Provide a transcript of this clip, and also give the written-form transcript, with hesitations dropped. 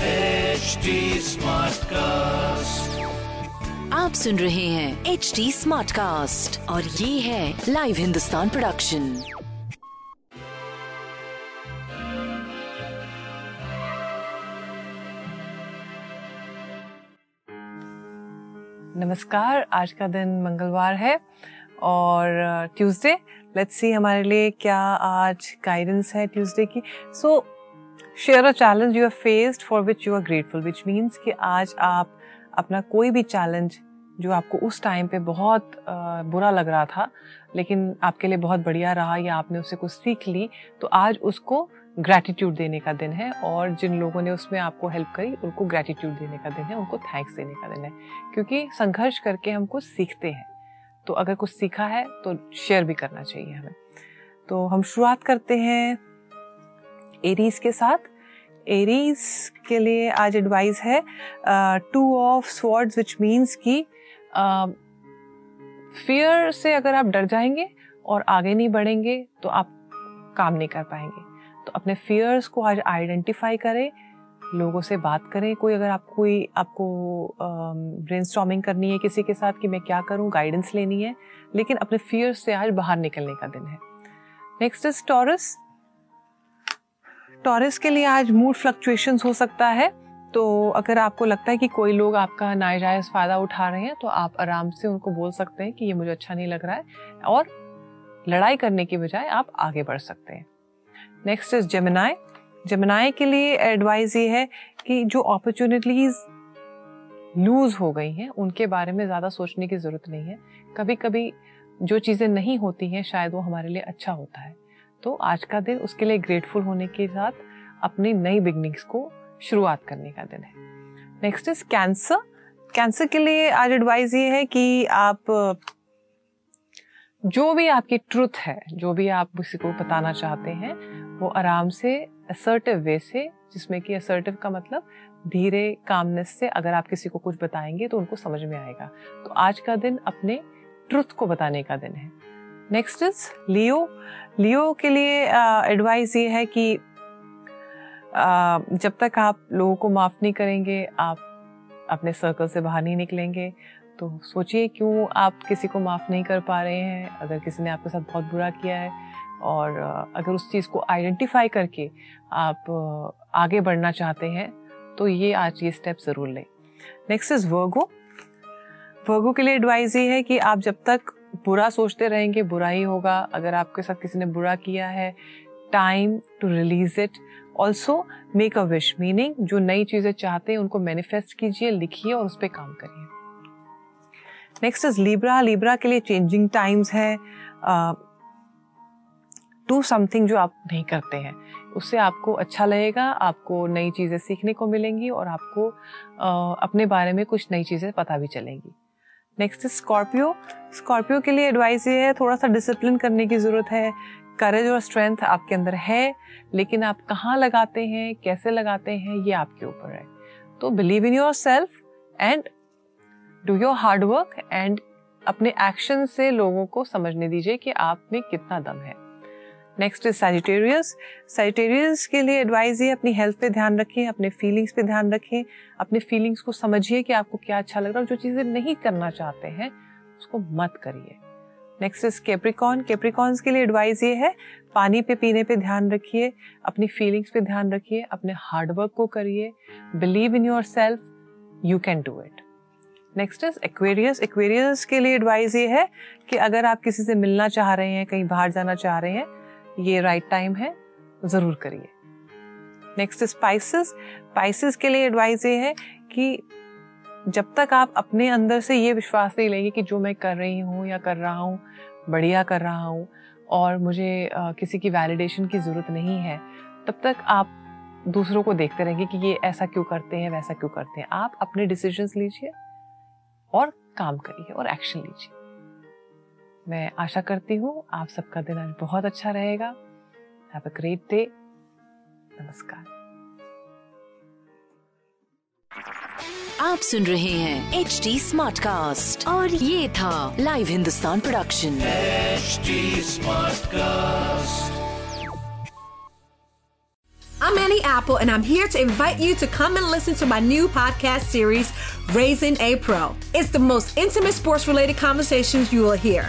HD Smartcast. आप सुन रहे हैं HD Smartcast और ये है लाइव हिंदुस्तान प्रोडक्शन। नमस्कार, आज का दिन मंगलवार है और ट्यूसडे। लेट्स सी हमारे लिए क्या आज गाइडेंस है ट्यूसडे की। So, share a challenge you have faced for which you are grateful, which means कि आज आप अपना कोई भी चैलेंज जो आपको उस टाइम पे बहुत बुरा लग रहा था लेकिन आपके लिए बहुत बढ़िया रहा या आपने उससे कुछ सीख ली, तो आज उसको ग्रैटिट्यूड देने का दिन है। और जिन लोगों ने उसमें आपको हेल्प करी उनको ग्रैटिट्यूड देने का दिन है, उनको थैंक्स देने का दिन है, क्योंकि संघर्ष करके हम कुछ सीखते हैं। तो अगर कुछ सीखा है तो शेयर भी करना चाहिए हमें। तो हम शुरुआत करते हैं एरीज के साथ। एरीज के लिए आज एडवाइस है two of swords, which means कि फियर से अगर आप डर जाएंगे और आगे नहीं बढ़ेंगे तो आप काम नहीं कर पाएंगे। तो अपने फियर्स को आज आइडेंटिफाई करें, लोगों से बात करें। कोई अगर आपको ब्रेनस्टॉर्मिंग करनी है किसी के साथ कि मैं क्या करूं, गाइडेंस लेनी है, लेकिन अपने फियर्स से आज बाहर निकलने का दिन है। Next is taurus. टॉरस के लिए आज मूड फ्लक्चुएशंस हो सकता है, तो अगर आपको लगता है कि कोई लोग आपका नाजायज़ फ़ायदा उठा रहे हैं तो आप आराम से उनको बोल सकते हैं कि ये मुझे अच्छा नहीं लग रहा है, और लड़ाई करने की बजाय आप आगे बढ़ सकते हैं। Next is Gemini. जेमिनाई के लिए एडवाइस ये है कि जो अपॉर्चुनिटीज़ लूज़ हो गई हैं उनके बारे में ज़्यादा सोचने की ज़रूरत नहीं है। कभी कभी जो चीज़ें नहीं होती हैं शायद वो हमारे लिए अच्छा होता है। तो आज का दिन उसके लिए ग्रेटफुल होने के साथ अपनी नई बिगनिंग्स को शुरुआत करने का दिन है। Next is cancer. कैंसर के लिए आज एडवाइस ये है कि आप जो भी आपकी ट्रुथ है, जो भी आप किसी को बताना चाहते हैं, वो आराम से असर्टिव वे से, जिसमें कि असर्टिव का मतलब धीरे कामनेस से अगर आप किसी को कुछ बताएंगे तो उनको समझ में आएगा। तो आज का दिन अपने ट्रुथ को बताने का दिन है। नेक्स्ट इज लियो। लियो के लिए एडवाइस ये है कि जब तक आप लोगों को माफ़ नहीं करेंगे, आप अपने सर्कल से बाहर नहीं निकलेंगे। तो सोचिए क्यों आप किसी को माफ़ नहीं कर पा रहे हैं। अगर किसी ने आपके साथ बहुत बुरा किया है और अगर उस चीज़ को आइडेंटिफाई करके आप आगे बढ़ना चाहते हैं तो ये आज ये स्टेप ज़रूर लें। Next is Virgo. वर्गो के लिए एडवाइस ये है कि आप जब तक बुरा सोचते रहेंगे बुरा ही होगा। अगर आपके साथ किसी ने बुरा किया है, time to release it. Also make a wish, meaning जो नई चीज़ें चाहते हैं उनको मैनिफेस्ट कीजिए, लिखिए और उस पर काम करिए। Next is Libra. लिब्रा के लिए चेंजिंग टाइम्स है। डू समथिंग जो आप नहीं करते हैं, उससे आपको अच्छा लगेगा, आपको नई चीज़ें सीखने को मिलेंगी और आपको अपने बारे में कुछ नई चीज़ें पता भी चलेंगी। Next is Scorpio. स्कॉर्पियो के लिए एडवाइस ये है थोड़ा सा डिसिप्लिन करने की ज़रूरत है। करेज और स्ट्रेंथ आपके अंदर है, लेकिन आप कहाँ लगाते हैं, कैसे लगाते हैं, ये आपके ऊपर है। तो believe in yourself and do your hard work and अपने एक्शन से लोगों को समझने दीजिए कि आप में कितना दम है। Next is Sagittarius. सैजिटेरियस के लिए एडवाइस ये अपनी हेल्थ पे ध्यान रखें, अपने फीलिंग्स पे ध्यान रखें, अपने फीलिंग्स को समझिए कि आपको क्या अच्छा लग रहा है। जो चीज़ें नहीं करना चाहते हैं उसको मत करिए। Next is Capricorn. कैप्रिकॉर्न्स के लिए एडवाइस ये है पानी पे पीने पे ध्यान रखिए, अपनी फीलिंग्स पे ध्यान रखिए, अपने हार्डवर्क को करिए। Believe in yourself, you can do it. Next is Aquarius. Aquarius के लिए एडवाइस ये है कि अगर आप किसी से मिलना चाह रहे हैं, कहीं बाहर जाना चाह रहे हैं, ये राइट टाइम है, ज़रूर करिए। Next is Pisces. पाइसेस के लिए एडवाइस ये है कि जब तक आप अपने अंदर से ये विश्वास नहीं लेंगे कि जो मैं कर रही हूँ या कर रहा हूँ बढ़िया कर रहा हूँ और मुझे किसी की वैलिडेशन की ज़रूरत नहीं है, तब तक आप दूसरों को देखते रहेंगे कि ये ऐसा क्यों करते हैं, वैसा क्यों करते हैं। आप अपने डिसीजंस लीजिए और काम करिए और एक्शन लीजिए। मैं आशा करती हूँ आप सबका दिन आज बहुत अच्छा रहेगा। Have a great day. नमस्कार। आप सुन रहे हैं HD Smartcast और ये था live Hindustan production HD Smartcast. I'm Annie Apple and I'm here to invite you to come and listen to my new podcast series, Raising a Pro. It's the most intimate sports-related conversations you will hear.